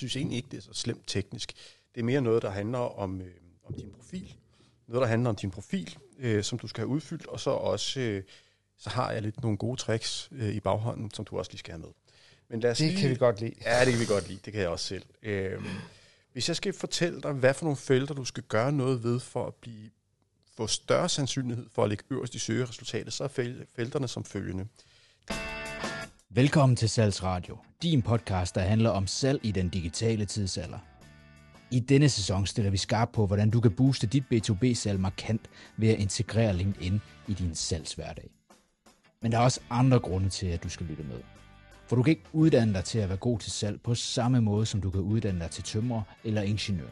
synes egentlig ikke, det er så slemt teknisk. Det er mere noget, der handler om, om din profil. Noget, der handler om din profil, som du skal have udfyldt, og så også så har jeg lidt nogle gode tricks i baghånden, som du også lige skal have med. Men lad os det lige... kan vi godt lide. Ja, det kan vi godt lide. Det kan jeg også selv. Hvis jeg skal fortælle dig, hvad for nogle felter, du skal gøre noget ved for at få større sandsynlighed for at ligge øverst i søgeresultatet, så er felterne som følgende. Velkommen til SalgsRadio, din podcast, der handler om salg i den digitale tidsalder. I denne sæson stiller vi skarpt på, hvordan du kan booste dit B2B-salg markant ved at integrere LinkedIn i din salgshverdag. Men der er også andre grunde til, at du skal lytte med. For du kan ikke uddanne dig til at være god til salg på samme måde, som du kan uddanne dig til tømrer eller ingeniør.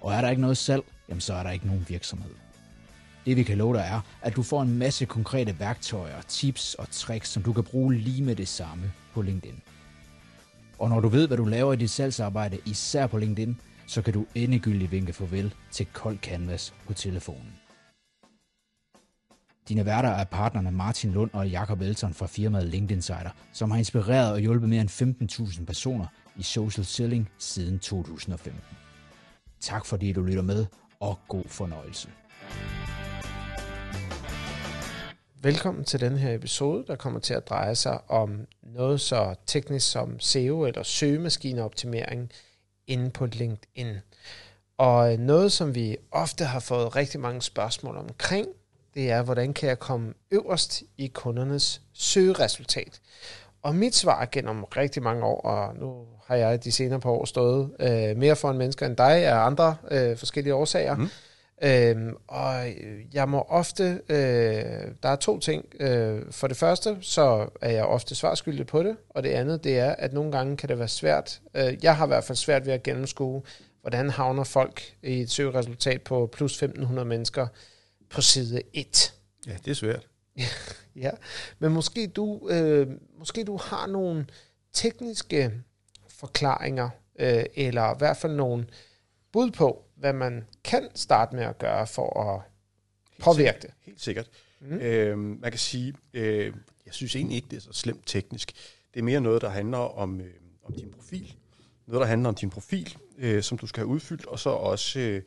Og er der ikke noget salg, jamen så er der ikke nogen virksomhed. Det vi kan love dig er, at du får en masse konkrete værktøjer, tips og tricks, som du kan bruge lige med det samme på LinkedIn. Og når du ved, hvad du laver i dit salgsarbejde, især på LinkedIn, så kan du endegyldigt vinke farvel til kold canvas på telefonen. Dine værter er partnerne Martin Lund og Jacob Elton fra firmaet LinkedIn Sider, som har inspireret og hjulpet mere end 15.000 personer i social selling siden 2015. Tak fordi du lytter med, og god fornøjelse. Velkommen til denne her episode, der kommer til at dreje sig om noget så teknisk som SEO eller søgemaskineoptimering inde på LinkedIn. Og noget, som vi ofte har fået rigtig mange spørgsmål omkring, det er, hvordan kan jeg komme øverst i kundernes søgeresultat? Og mit svar gennem rigtig mange år, og nu har jeg de senere par år stået mere foran mennesker end dig af andre forskellige årsager. Og jeg må ofte, der er to ting. For det første, så er jeg ofte svarskyldig på det, og det andet, det er, at nogle gange kan det være svært. Jeg har i hvert fald svært ved at gennemskue, hvordan havner folk i et søgeresultat på plus 1.500 mennesker på side 1. Ja, det er svært. Ja, men måske du har nogle tekniske forklaringer, eller i hvert fald nogle bud på, hvad man kan starte med at gøre for at påvirke det. Helt sikkert. Man kan sige, jeg synes egentlig ikke, det er så slemt teknisk. Det er mere noget, der handler om, om din profil. Noget, der handler om din profil, som du skal have udfyldt, og så også...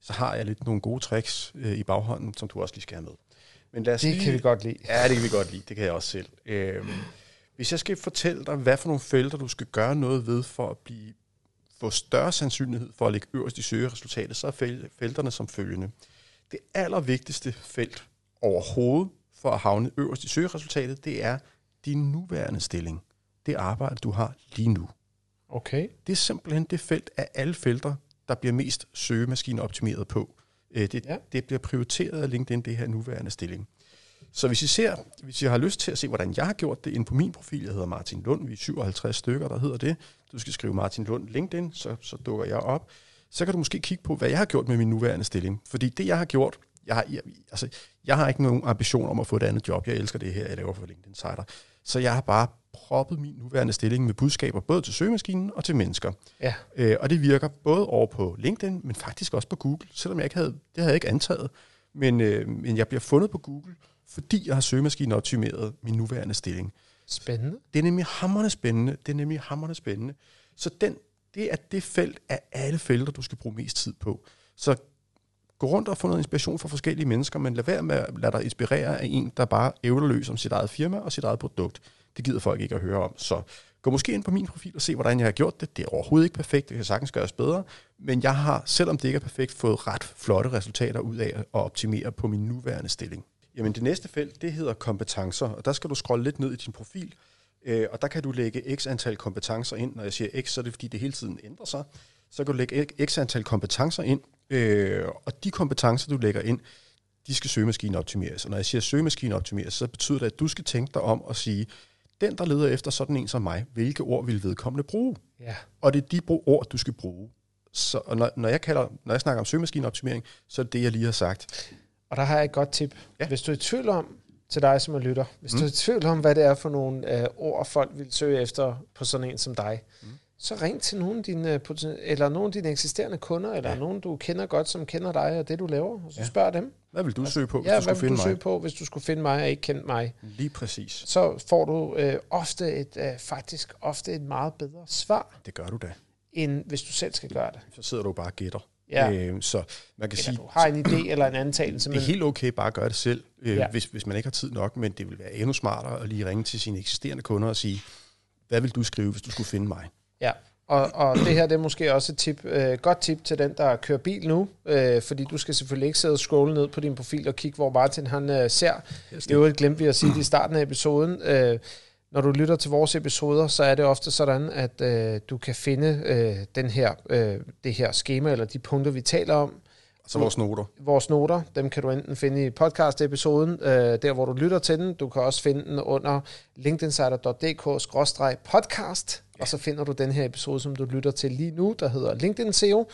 så har jeg lidt nogle gode tricks i baghånden, som du også lige skal have med. Men lad os det lige... kan vi godt lide. Ja, det kan vi godt lide. Det kan jeg også selv. Hvis jeg skal fortælle dig, hvad for nogle felter, du skal gøre noget ved for at få større sandsynlighed for at ligge øverst i søgeresultatet, så er felterne som følgende. Det allervigtigste felt overhovedet for at havne øverst i søgeresultatet, det er din nuværende stilling. Det arbejde, du har lige nu. Okay. Det er simpelthen det felt af alle felter, der bliver mest søgemaskineoptimeret på. Det bliver prioriteret af LinkedIn, det her nuværende stilling. Så hvis I har lyst til at se, hvordan jeg har gjort det inde på min profil, jeg hedder Martin Lund, vi er 57 stykker, der hedder det. Du skal skrive Martin Lund LinkedIn, så dukker jeg op. Så kan du måske kigge på, hvad jeg har gjort med min nuværende stilling. Fordi det, jeg har gjort, jeg har ikke nogen ambition om at få et andet job. Jeg elsker det her, jeg laver for LinkedIn Sider. Så jeg har bare proppet min nuværende stilling med budskaber både til søgemaskinen og til mennesker. Ja. Og det virker både over på LinkedIn, men faktisk også på Google, selvom jeg ikke havde, det havde jeg ikke antaget. Men jeg bliver fundet på Google, fordi jeg har søgemaskineoptimeret min nuværende stilling. Spændende. Det er nemlig hamrende spændende. Så det er det felt af alle felter, du skal bruge mest tid på. Så gå rundt og få noget inspiration fra forskellige mennesker, men lad være med at lade dig inspirere af en, der bare ævler løs om sit eget firma og sit eget produkt. Det gider folk ikke at høre om. Så gå måske ind på min profil og se, hvordan jeg har gjort det. Det er overhovedet ikke perfekt. Det kan sagtens gøres bedre. Men jeg har, selvom det ikke er perfekt, fået ret flotte resultater ud af at optimere på min nuværende stilling. Jamen det næste felt, det hedder kompetencer. Og der skal du scrolle lidt ned i din profil. Og der kan du lægge x antal kompetencer ind. Når jeg siger x, så er det fordi, det hele tiden ændrer sig. Så kan du lægge x antal kompetencer ind. Og de kompetencer, du lægger ind, de skal søgemaskineoptimeres. Og når jeg siger søgemaskineoptimeres, så betyder det, at du skal tænke dig om at sige... Den, der leder efter sådan en som mig, hvilke ord vil vedkommende bruge? Ja. Og det er de ord, du skal bruge. Så, og når jeg snakker om søgemaskineoptimering, så er det det, jeg lige har sagt. Og der har jeg et godt tip. Ja. Hvis du er i tvivl om, til dig som er lytter, hvis du er i tvivl om, hvad det er for nogle ord, folk vil søge efter på sådan en som dig, så ring til nogle af dine, eller nogle af dine eksisterende kunder, eller nogen, du kender godt, som kender dig og det, du laver, og så spørg dem. Hvad vil du søge på, hvis du skulle finde mig? Søge på, hvis du skulle finde mig og ikke kendte mig? Lige præcis. Så får du ofte et meget bedre svar. Det gør du da. End hvis du selv skal gøre det. Så sidder du bare og gætter. Ja. Så man kan sige, du har en idé eller en antagelse. Det er helt okay bare at gøre det selv, hvis man ikke har tid nok, men det vil være endnu smartere at lige ringe til sine eksisterende kunder og sige, hvad vil du skrive, hvis du skulle finde mig? Ja, og det her det er måske også et godt tip til den, der kører bil nu, fordi du skal selvfølgelig ikke sidde og scrolle ned på din profil og kigge, hvor Martin han ser. Det er jo ikke glemt, vi at sige det i starten af episoden. Når du lytter til vores episoder, så er det ofte sådan, at du kan finde det her skema, eller de punkter, vi taler om. Altså vores noter. Vores noter, dem kan du enten finde i podcast-episoden, der hvor du lytter til den. Du kan også finde den under linkedinsider.dk/podcast, og så finder du den her episode, som du lytter til lige nu, der hedder LinkedIn SEO.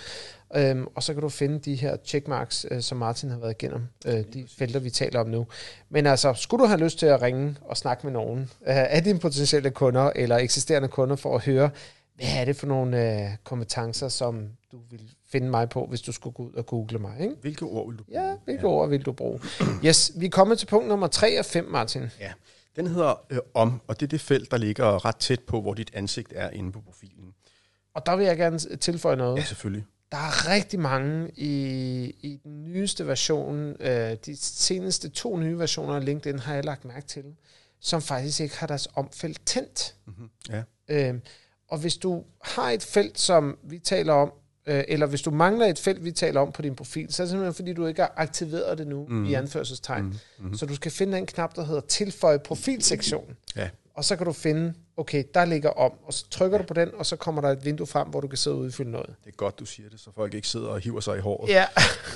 Og så kan du finde de her checkmarks, som Martin har været igennem, de felter, vi taler om nu. Men altså, skulle du have lyst til at ringe og snakke med nogen af dine potentielle kunder eller eksisterende kunder for at høre, hvad er det for nogle kompetencer, som du vil finde mig på, hvis du skulle gå ud og google mig, ikke? Hvilke ord vil du bruge? Ja, hvilke ord vil du bruge? Yes, vi er kommet til punkt nummer 3 og 5, Martin. Ja, den hedder om, og det er det felt, der ligger ret tæt på, hvor dit ansigt er inde på profilen. Og der vil jeg gerne tilføje noget. Ja, selvfølgelig. Der er rigtig mange i den nyeste version, de seneste 2 nye versioner af LinkedIn, har jeg lagt mærke til, som faktisk ikke har deres omfelt tændt. Mm-hmm. Ja. Og hvis du har et felt, som vi taler om, eller hvis du mangler et felt, vi taler om på din profil, så er det simpelthen, fordi du ikke har aktiveret det nu, i anførselstegn. Mm-hmm. Så du skal finde den knap, der hedder tilføje profilsektionen. Ja. Og så kan du finde, okay, der ligger om, og så trykker du på den, og så kommer der et vindue frem, hvor du kan sidde og udfylde noget. Det er godt, du siger det, så folk ikke sidder og hiver sig i håret. Ja,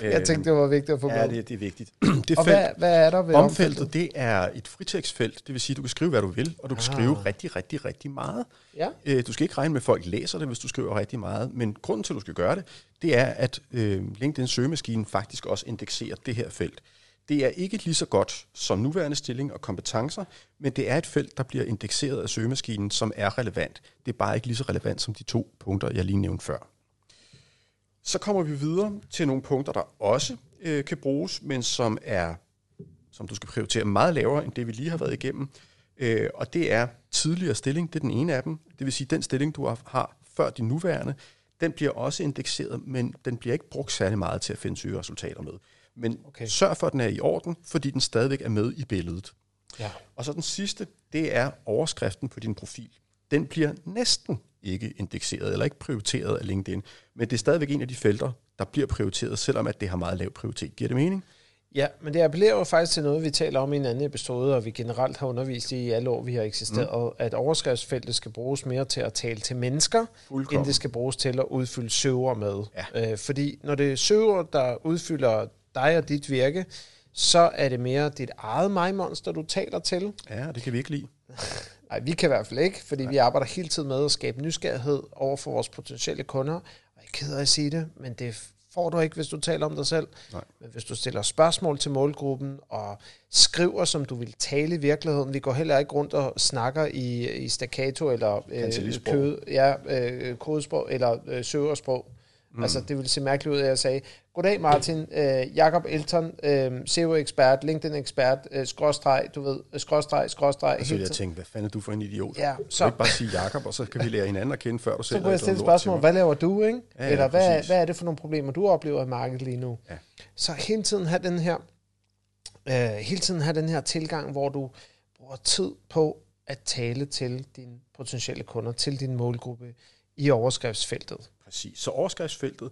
jeg tænkte, det var vigtigt at få med. Ja, det er vigtigt. Det og felt, hvad er der ved omfeltet? Det er et fritekstfelt, det vil sige, du kan skrive, hvad du vil, og du kan skrive rigtig, rigtig, rigtig meget. Ja. Du skal ikke regne med, at folk læser det, hvis du skriver rigtig meget, men grunden til, at du skal gøre det, det er, at LinkedIn søgemaskinen faktisk også indekserer det her felt. Det er ikke lige så godt som nuværende stilling og kompetencer, men det er et felt, der bliver indekseret af søgemaskinen, som er relevant. Det er bare ikke lige så relevant som de 2 punkter, jeg lige nævnte før. Så kommer vi videre til nogle punkter, der også kan bruges, men som du skal prioritere meget lavere end det, vi lige har været igennem. Og det er tidligere stilling, det er den ene af dem. Det vil sige, den stilling, du har før din nuværende, den bliver også indekseret, men den bliver ikke brugt særlig meget til at finde søgeresultater med. Men sørg for, at den er i orden, fordi den stadigvæk er med i billedet. Ja. Og så den sidste, det er overskriften på din profil. Den bliver næsten ikke indekseret eller ikke prioriteret af LinkedIn, men det er stadigvæk en af de felter, der bliver prioriteret, selvom at det har meget lav prioritet. Giver det mening? Ja, men det appellerer jo faktisk til noget, vi taler om i en anden episode, og vi generelt har undervist i alle år, vi har eksisteret, at overskriftsfeltet skal bruges mere til at tale til mennesker, end det skal bruges til at udfylde søger med. Ja. Fordi når det er søger, der udfylder dig og dit virke, så er det mere dit eget mig-monster, du taler til. Ja, det kan vi ikke lide. Nej, vi kan i hvert fald ikke, fordi vi arbejder hele tiden med at skabe nysgerrighed over for vores potentielle kunder. Og jeg er ked af at sige det, men det får du ikke, hvis du taler om dig selv. Nej. Men hvis du stiller spørgsmål til målgruppen og skriver, som du vil tale i virkeligheden. Vi går heller ikke rundt og snakker i staccato eller kodesprog eller søgersprog. Mm. Altså, det ville se mærkeligt ud, at jeg sagde, goddag Martin, Jacob Elton, SEO-ekspert, LinkedIn-ekspert, skråstreg. Altså, jeg tænkte, hvad fanden er du for en idiot? Ja, så kan ikke bare sige Jacob, og så kan vi lære hinanden at kende, før du selv. Så kunne jeg stille spørgsmål, hvad laver du, ikke? Ja, eller hvad er det for nogle problemer, du oplever i markedet lige nu? Ja. Så hele tiden have den her tilgang, hvor du bruger tid på at tale til dine potentielle kunder, til din målgruppe i overskriftsfeltet. Præcis. Så overskriftsfeltet,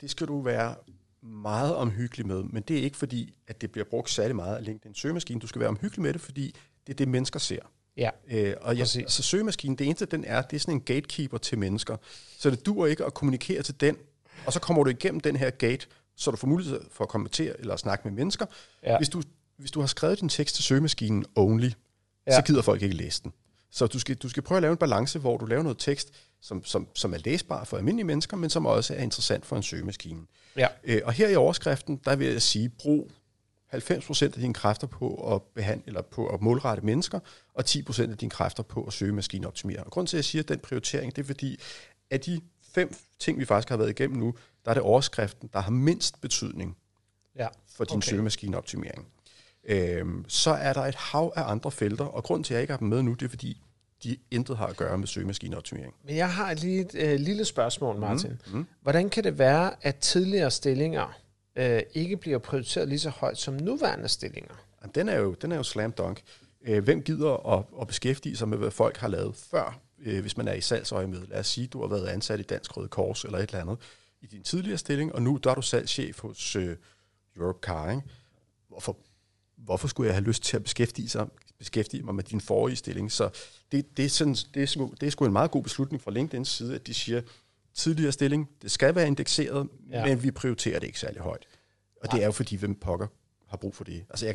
det skal du være meget omhyggelig med, men det er ikke fordi, at det bliver brugt særlig meget af LinkedIn søgemaskine. Du skal være omhyggelig med det, fordi det er det, mennesker ser. Ja, så søgemaskinen, det eneste, den er, det er sådan en gatekeeper til mennesker. Så det duer ikke at kommunikere til den, og så kommer du igennem den her gate, så du får mulighed for at kommentere eller at snakke med mennesker. Ja. Hvis du har skrevet din tekst til søgemaskinen only, så gider folk ikke læse den. Så du skal prøve at lave en balance, hvor du laver noget tekst, som er læsbar for almindelige mennesker, men som også er interessant for en søgemaskine. Ja. Og her i overskriften, der vil jeg sige, brug 90% af dine kræfter på at målrette mennesker, og 10% af dine kræfter på at søgemaskineoptimere. Og grunden til, at jeg siger, at den prioritering, det er fordi, af de 5 ting, vi faktisk har været igennem nu, der er det overskriften, der har mindst betydning for din søgemaskineoptimering. Så er der et hav af andre felter, og grunden til, at jeg ikke har dem med nu, det er fordi, de intet har at gøre med søgemaskineoptimering. Men jeg har lige et lille spørgsmål, Martin. Hvordan kan det være, at tidligere stillinger ikke bliver prioriteret lige så højt som nuværende stillinger? Jamen, den er jo slam dunk. Hvem gider at beskæftige sig med, hvad folk har lavet før, hvis man er i salgsøje med? Lad os sige, du har været ansat i Dansk Røde Kors eller et eller andet i din tidligere stilling, og nu der er du salgschef hos Europe Car, ikke? Hvorfor skulle jeg have lyst til at beskæftige mig med din forrige stilling? Så det er sgu en meget god beslutning fra LinkedIns side, at de siger, tidligere stilling, det skal være indekseret, men vi prioriterer det ikke særlig højt. Og det er jo fordi, hvem pokker har brug for det. Altså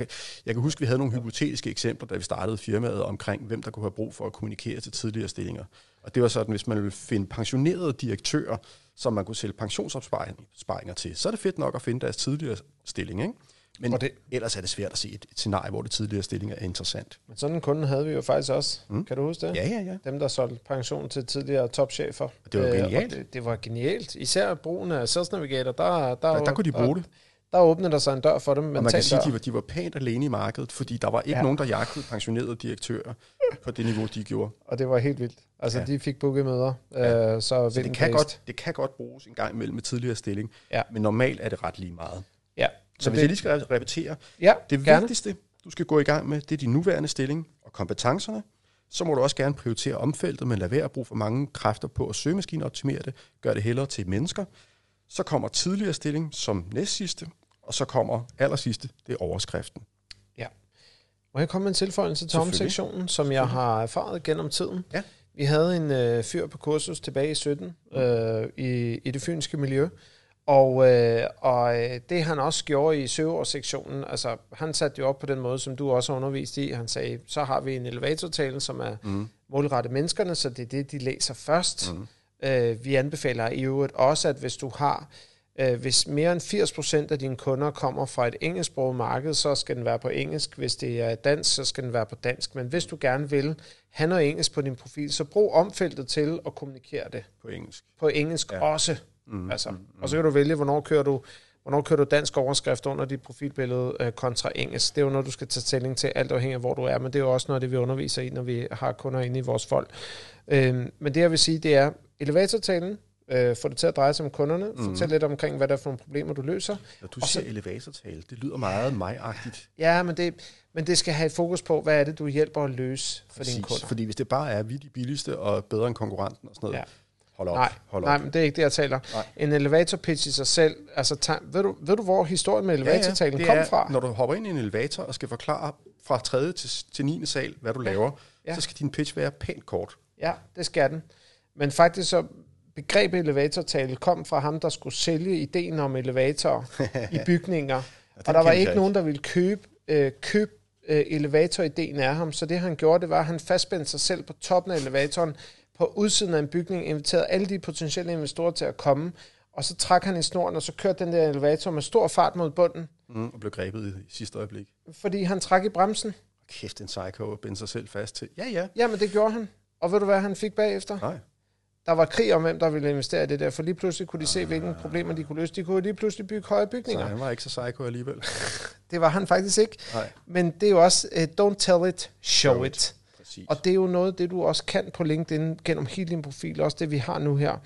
jeg kan huske, vi havde nogle hypotetiske eksempler, da vi startede firmaet omkring, hvem der kunne have brug for at kommunikere til tidligere stillinger. Og det var sådan, hvis man ville finde pensionerede direktører, som man kunne sælge pensionsopsparinger til, så er det fedt nok at finde deres tidligere stilling, ikke? Men ellers er det svært at se et scenarie, hvor det tidligere stillinger er interessant. Men sådan en kunde havde vi jo faktisk også. Kan du huske det? Ja. Dem, der solgte pension til tidligere topchefer. Og det var genialt. Det var genialt. Især brugen af Sales Navigator, der kunne de bruge det. Der åbnede der sig en dør for dem. Og man kan sige, at de var pænt alene i markedet, fordi der var ikke nogen, der jagtede pensionerede direktører på det niveau, de gjorde. Og det var helt vildt. Altså, de fik booket møder. Ja. Så det kan godt bruges en gang imellem med tidligere stilling, men normalt er det ret lige meget. Ja. Så hvis jeg lige skal repetere, det vigtigste, du skal gå i gang med, det er din nuværende stilling og kompetencerne. Så må du også gerne prioritere omfeltet, men lad være at bruge for mange kræfter på at søgemaskineoptimere det. Gør det hellere til mennesker. Så kommer tidligere stilling som næstsidste, og så kommer allersidste, det er overskriften. Ja. Må jeg komme med en tilføjelse til om-sektionen, som jeg har erfaret gennem tiden? Ja. Vi havde en fyr på kursus tilbage i 17 i det fynske miljø, og det han også gjorde i søgeårssektionen, altså han satte jo op på den måde, som du også har undervist i. Han sagde, så har vi en elevatortale, som er målrettet menneskerne, så det er det, de læser først. Vi anbefaler i øvrigt også, at hvis du har, hvis mere end 80% af dine kunder kommer fra et engelsksproget marked, så skal den være på engelsk. Hvis det er dansk, så skal den være på dansk. Men hvis du gerne vil have noget engelsk på din profil, så brug omfeltet til at kommunikere det. På engelsk. På engelsk også. Og så kan du vælge, hvornår kører du dansk overskrift under dit profilbillede kontra engelsk. Det er jo noget, du skal tage stilling til, alt afhængig af, hvor du er. Men det er jo også noget, det vi underviser i, når vi har kunder inde i vores folk. Men det, jeg vil sige, det er elevatortalen. Få det til at dreje sig om kunderne. Fortæl lidt omkring, hvad der er for nogle problemer, du løser. Når du siger elevatortale, det lyder meget mig-agtigt. Ja, men det skal have et fokus på, hvad er det, du hjælper at løse for dine kunder. Fordi hvis det bare er, vi er de billigste og bedre end konkurrenten og sådan noget... Ja. Nej, men det er ikke det, jeg taler. Nej. En elevator pitch i sig selv, altså, ved du, hvor historien med elevatortalen kom fra? Når du hopper ind i en elevator og skal forklare fra 3. til 9. sal, hvad du laver, så skal din pitch være pænt kort. Ja, det skal den. Men faktisk så, begrebet elevatortale kom fra ham, der skulle sælge ideen om elevatorer i bygninger. Og der var ikke nogen, der ville købe elevatorideen af ham, så det han gjorde, det var, at han fastspændte sig selv på toppen af elevatoren, på udsiden af en bygning, inviterede alle de potentielle investorer til at komme, og så trak han i snoren, og så kørte den der elevator med stor fart mod bunden. Og blev grebet i sidste øjeblik. Fordi han trak i bremsen. Kæft, en psycho at binde sig selv fast til. Ja. Jamen, det gjorde han. Og ved du, hvad han fik bagefter? Nej. Der var krig om, hvem der ville investere i det der, for lige pludselig kunne de se, hvilke problemer de kunne løse. De kunne lige pludselig bygge høje bygninger. Så han var ikke så psycho alligevel. Det var han faktisk ikke. Nej. Men det er jo også, don't tell it, show it. Og det er jo noget, det du også kan på LinkedIn gennem hele din profil, også det vi har nu her.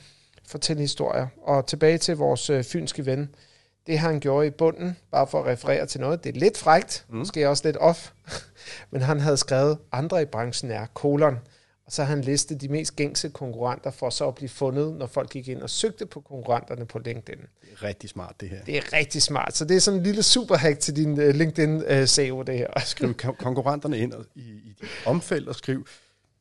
Fortæl historier. Og tilbage til vores fynske ven. Det han gjorde i bunden, bare for at referere til noget, det er lidt frækt, måske også lidt off, men han havde skrevet, andre i branchen er : og så han listet de mest gængse konkurrenter for så at blive fundet, når folk gik ind og søgte på konkurrenterne på LinkedIn. Det er rigtig smart, det her. Det er rigtig smart. Så det er sådan en lille superhack til din LinkedIn-SEO, det her. Skriv konkurrenterne ind i dit omfelt og skriv,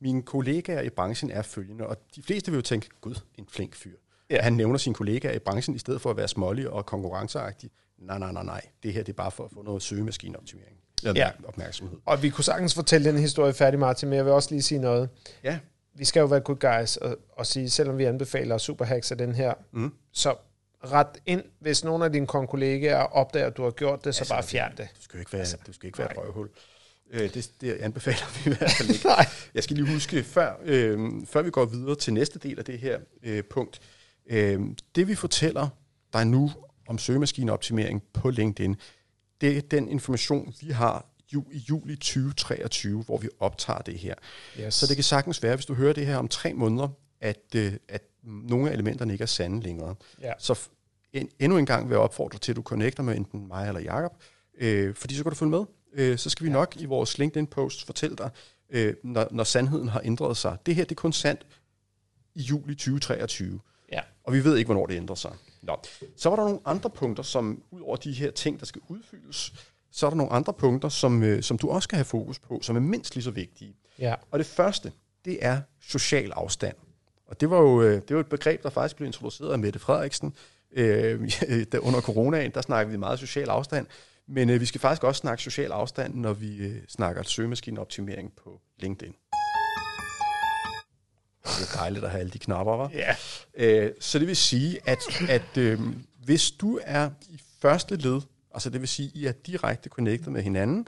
mine kollegaer i branchen er følgende. Og de fleste vil jo tænke, gud, en flink fyr. Ja. Han nævner sine kollegaer i branchen i stedet for at være smålig og konkurrenceagtig. Nej. Det her det er bare for at få noget søgemaskineoptimering. Ja, opmærksomhed. Og vi kunne sagtens fortælle den historie færdig, Martin, men jeg vil også lige sige noget. Ja. Vi skal jo være good guys og sige, selvom vi anbefaler superhacks af den her, så ret ind, hvis nogen af dine kollegaer opdager, at du har gjort det, så bare fjern det. Du skal jo ikke være et røvhul. Det anbefaler vi i hvert fald ikke. Jeg skal lige huske, før vi går videre til næste del af det her punkt, det vi fortæller dig nu om søgemaskineoptimering på LinkedIn, det er den information, vi har i juli 2023, hvor vi optager det her. Yes. Så det kan sagtens være, hvis du hører det her om 3 måneder, at nogle af elementerne ikke er sande længere. Ja. Så endnu en gang vil jeg opfordre til, at du connecter med enten mig eller Jacob, fordi så kan du følge med. Så skal vi nok i vores LinkedIn-post fortælle dig, når sandheden har ændret sig. Det her, det er kun sandt i juli 2023. Ja. Og vi ved ikke, hvornår det ændrer sig. Nå. Så var der nogle andre punkter, som ud over de her ting, der skal udfyldes, så er der nogle andre punkter, som du også skal have fokus på, som er mindst lige så vigtige. Ja. Og det første, det er social afstand. Og det var et begreb, der faktisk blev introduceret af Mette Frederiksen. Der under coronaen, der snakkede vi meget social afstand. Men vi skal faktisk også snakke social afstand, når vi snakker søgemaskineoptimering på LinkedIn. Det er dejligt at have alle de knapper, hva'? Ja. Så det vil sige, at hvis du er i første led, altså det vil sige, at I er direkte connected med hinanden,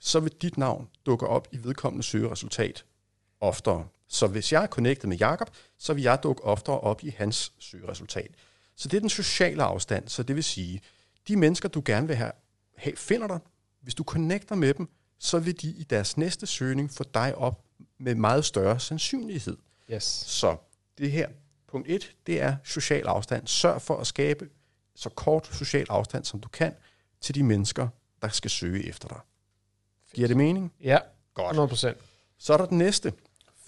så vil dit navn dukke op i vedkommende søgeresultat oftere. Så hvis jeg er connected med Jacob, så vil jeg dukke oftere op i hans søgeresultat. Så det er den sociale afstand, så det vil sige, de mennesker, du gerne vil have finder dig, hvis du connecter med dem, så vil de i deres næste søgning få dig op med meget større sandsynlighed. Yes. Så det her, punkt 1, det er social afstand. Sørg for at skabe så kort social afstand, som du kan, til de mennesker, der skal søge efter dig. Giver det mening? Ja, godt. 100%. Så er der den næste,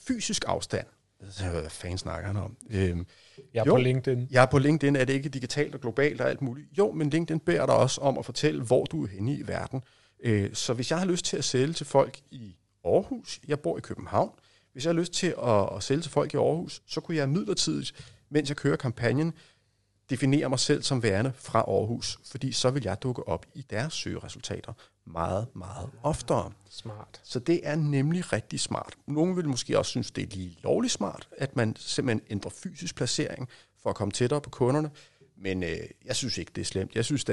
fysisk afstand. Hvad fanden snakker han om? På LinkedIn. Jeg er på LinkedIn. Er det ikke digitalt og globalt og alt muligt? Jo, men LinkedIn beder dig også om at fortælle, hvor du er henne i verden. Så hvis jeg har lyst til at sælge til folk i Aarhus, jeg bor i København, hvis jeg har lyst til at sælge til folk i Aarhus, så kunne jeg midlertidigt, mens jeg kører kampagnen, definere mig selv som værende fra Aarhus, fordi så vil jeg dukke op i deres søgeresultater meget, meget oftere. Smart. Så det er nemlig rigtig smart. Nogle vil måske også synes, det er lige lovligt smart, at man simpelthen ændrer fysisk placering for at komme tættere på kunderne, men jeg synes ikke, det er slemt. Jeg synes,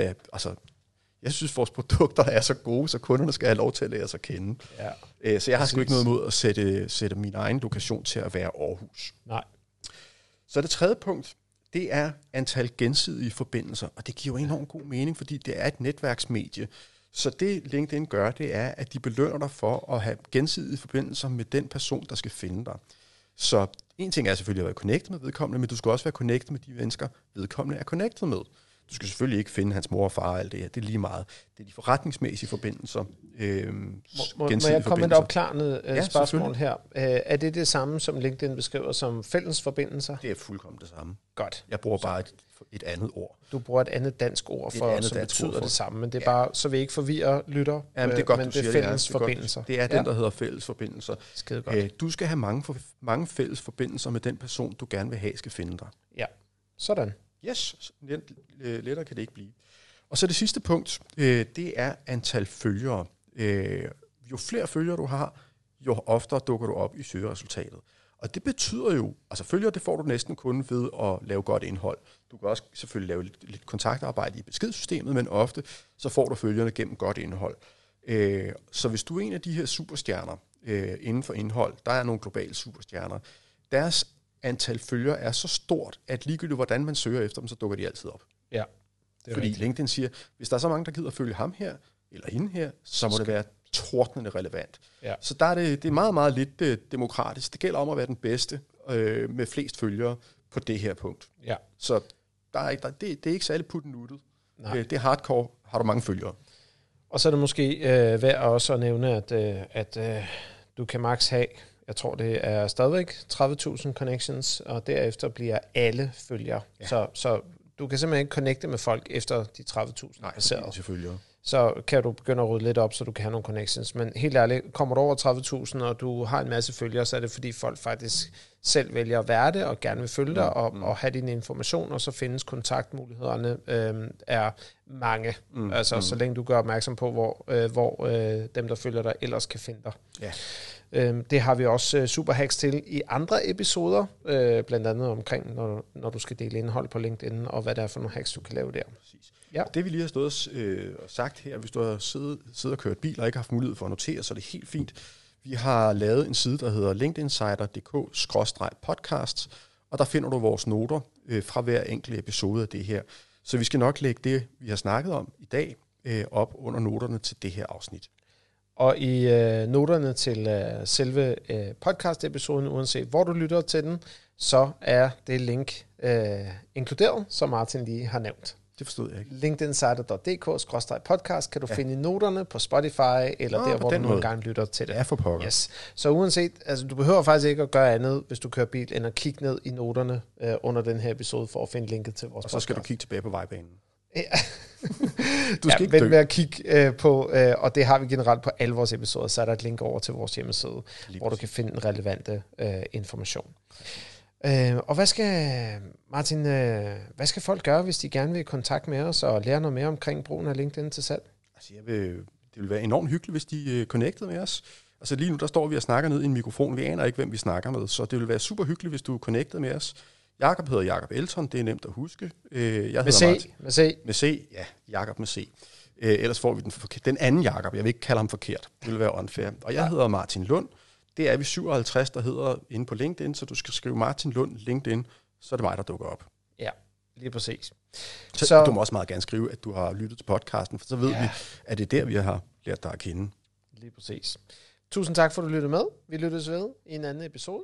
vores produkter er så gode, så kunderne skal have lov til at lære sig at kende. Ja. Så jeg har sgu ikke noget imod at sætte min egen lokation til at være Aarhus. Nej. Så det tredje punkt, det er antal gensidige forbindelser, og det giver jo enormt god mening, fordi det er et netværksmedie. Så det LinkedIn gør, det er, at de belønner dig for at have gensidige forbindelser med den person, der skal finde dig. Så en ting er selvfølgelig at være connected med vedkommende, men du skal også være connected med de mennesker, vedkommende er connected med. Du skal selvfølgelig ikke finde hans mor og far og alt det her. Det er lige meget. Det er de forretningsmæssige forbindelser. Må jeg komme med et opklarende spørgsmål her? Er det det samme, som LinkedIn beskriver som fælles forbindelser? Det er fuldkommen det samme. Godt. Jeg bruger bare et andet ord. Du bruger et andet dansk ord, som betyder det samme, men det er bare, så vi ikke forvirrer lytter, men det er fælles forbindelser. Det er den, der hedder fælles forbindelser. Skide godt. Du skal have mange fælles forbindelser med den person, du gerne vil have, skal finde dig. Ja, sådan. Yes, lettere kan det ikke blive. Og så det sidste punkt, det er antal følgere. Jo flere følgere du har, jo oftere dukker du op i søgeresultatet. Og det betyder jo, altså følgere, det får du næsten kun ved at lave godt indhold. Du kan også selvfølgelig lave lidt kontaktarbejde i beskedssystemet, men ofte så får du følgerne gennem godt indhold. Så hvis du er en af de her superstjerner inden for indhold, der er nogle globale superstjerner, deres antal følgere er så stort, at ligegyldigt hvordan man søger efter dem, så dukker de altid op. Ja, det er fordi rigtigt. LinkedIn siger, hvis der er så mange, der gider at følge ham her, eller hende her, så må det være tordnende relevant. Ja. Så der er det er meget, meget lidt demokratisk. Det gælder om at være den bedste med flest følgere på det her punkt. Ja. Så det er ikke særlig puttenuttet. Det er hardcore. Har du mange følgere? Og så er det måske værd også at nævne, at du kan max have, jeg tror, det er stadigvæk 30.000 connections, og derefter bliver alle følgere. Ja. Så du kan simpelthen ikke connecte med folk efter de 30.000. Nej, selvfølgelig. Så kan du begynde at rydde lidt op, så du kan have nogle connections. Men helt ærligt, kommer du over 30.000, og du har en masse følgere, så er det fordi folk faktisk selv vælger at være det, og gerne vil følge dig, og have dine informationer, og så findes kontaktmulighederne er mange. Så længe du gør opmærksom på, hvor dem, der følger dig, ellers kan finde dig. Ja. Det har vi også superhacks til i andre episoder, blandt andet omkring, når du skal dele indhold på LinkedIn, og hvad det er for nogle hacks, du kan lave der. Præcis. Ja. Det vi lige har stået og sagt her, hvis du har siddet og kørt bil og ikke haft mulighed for at notere, så er det helt fint. Vi har lavet en side, der hedder linkedinsider.dk/podcast, og der finder du vores noter fra hver enkelt episode af det her. Så vi skal nok lægge det, vi har snakket om i dag, op under noterne til det her afsnit. Og i noterne til selve podcast-episoden, uanset hvor du lytter til den, så er det link inkluderet, som Martin lige har nævnt. Det forstod jeg ikke. linkedinsider.dk/podcast kan du finde i noterne på Spotify, eller der, hvor du nogle gange lytter til det. Ja, for pokker. Yes. Så uanset, altså du behøver faktisk ikke at gøre andet, hvis du kører bil, end at kigge ned i noterne under den her episode, for at finde linket til vores podcast. Og så skal du kigge tilbage på vejbanen. Ja. Du skal ikke med at kigge på, og det har vi generelt på alle vores episoder, så er der et link over til vores hjemmeside, hvor du kan finde den relevante information. Og hvad skal, Martin, hvad skal folk gøre, hvis de gerne vil i kontakt med os og lære noget mere omkring brugen af LinkedIn til salg? Altså, det vil være enormt hyggeligt, hvis de er connected med os. Altså lige nu, der står vi og snakker ned i en mikrofon. Vi aner ikke, hvem vi snakker med, så det vil være super hyggeligt, hvis du er connected med os. Jacob hedder Jacob Elton, det er nemt at huske. Jeg hedder Martin. Med C. Ja, Jacob med C. Ellers får vi den anden Jacob. Jeg vil ikke kalde ham forkert. Det vil være unfair. Og jeg hedder Martin Lund. Det er vi 57, der hedder inde på LinkedIn, så du skal skrive Martin Lund LinkedIn, så er det mig, der dukker op. Ja, lige præcis. Så du må også meget gerne skrive, at du har lyttet til podcasten, for så ved vi, at det er der, vi har lært dig at kende. Lige præcis. Tusind tak for, at du lyttede med. Vi lyttes ved i en anden episode.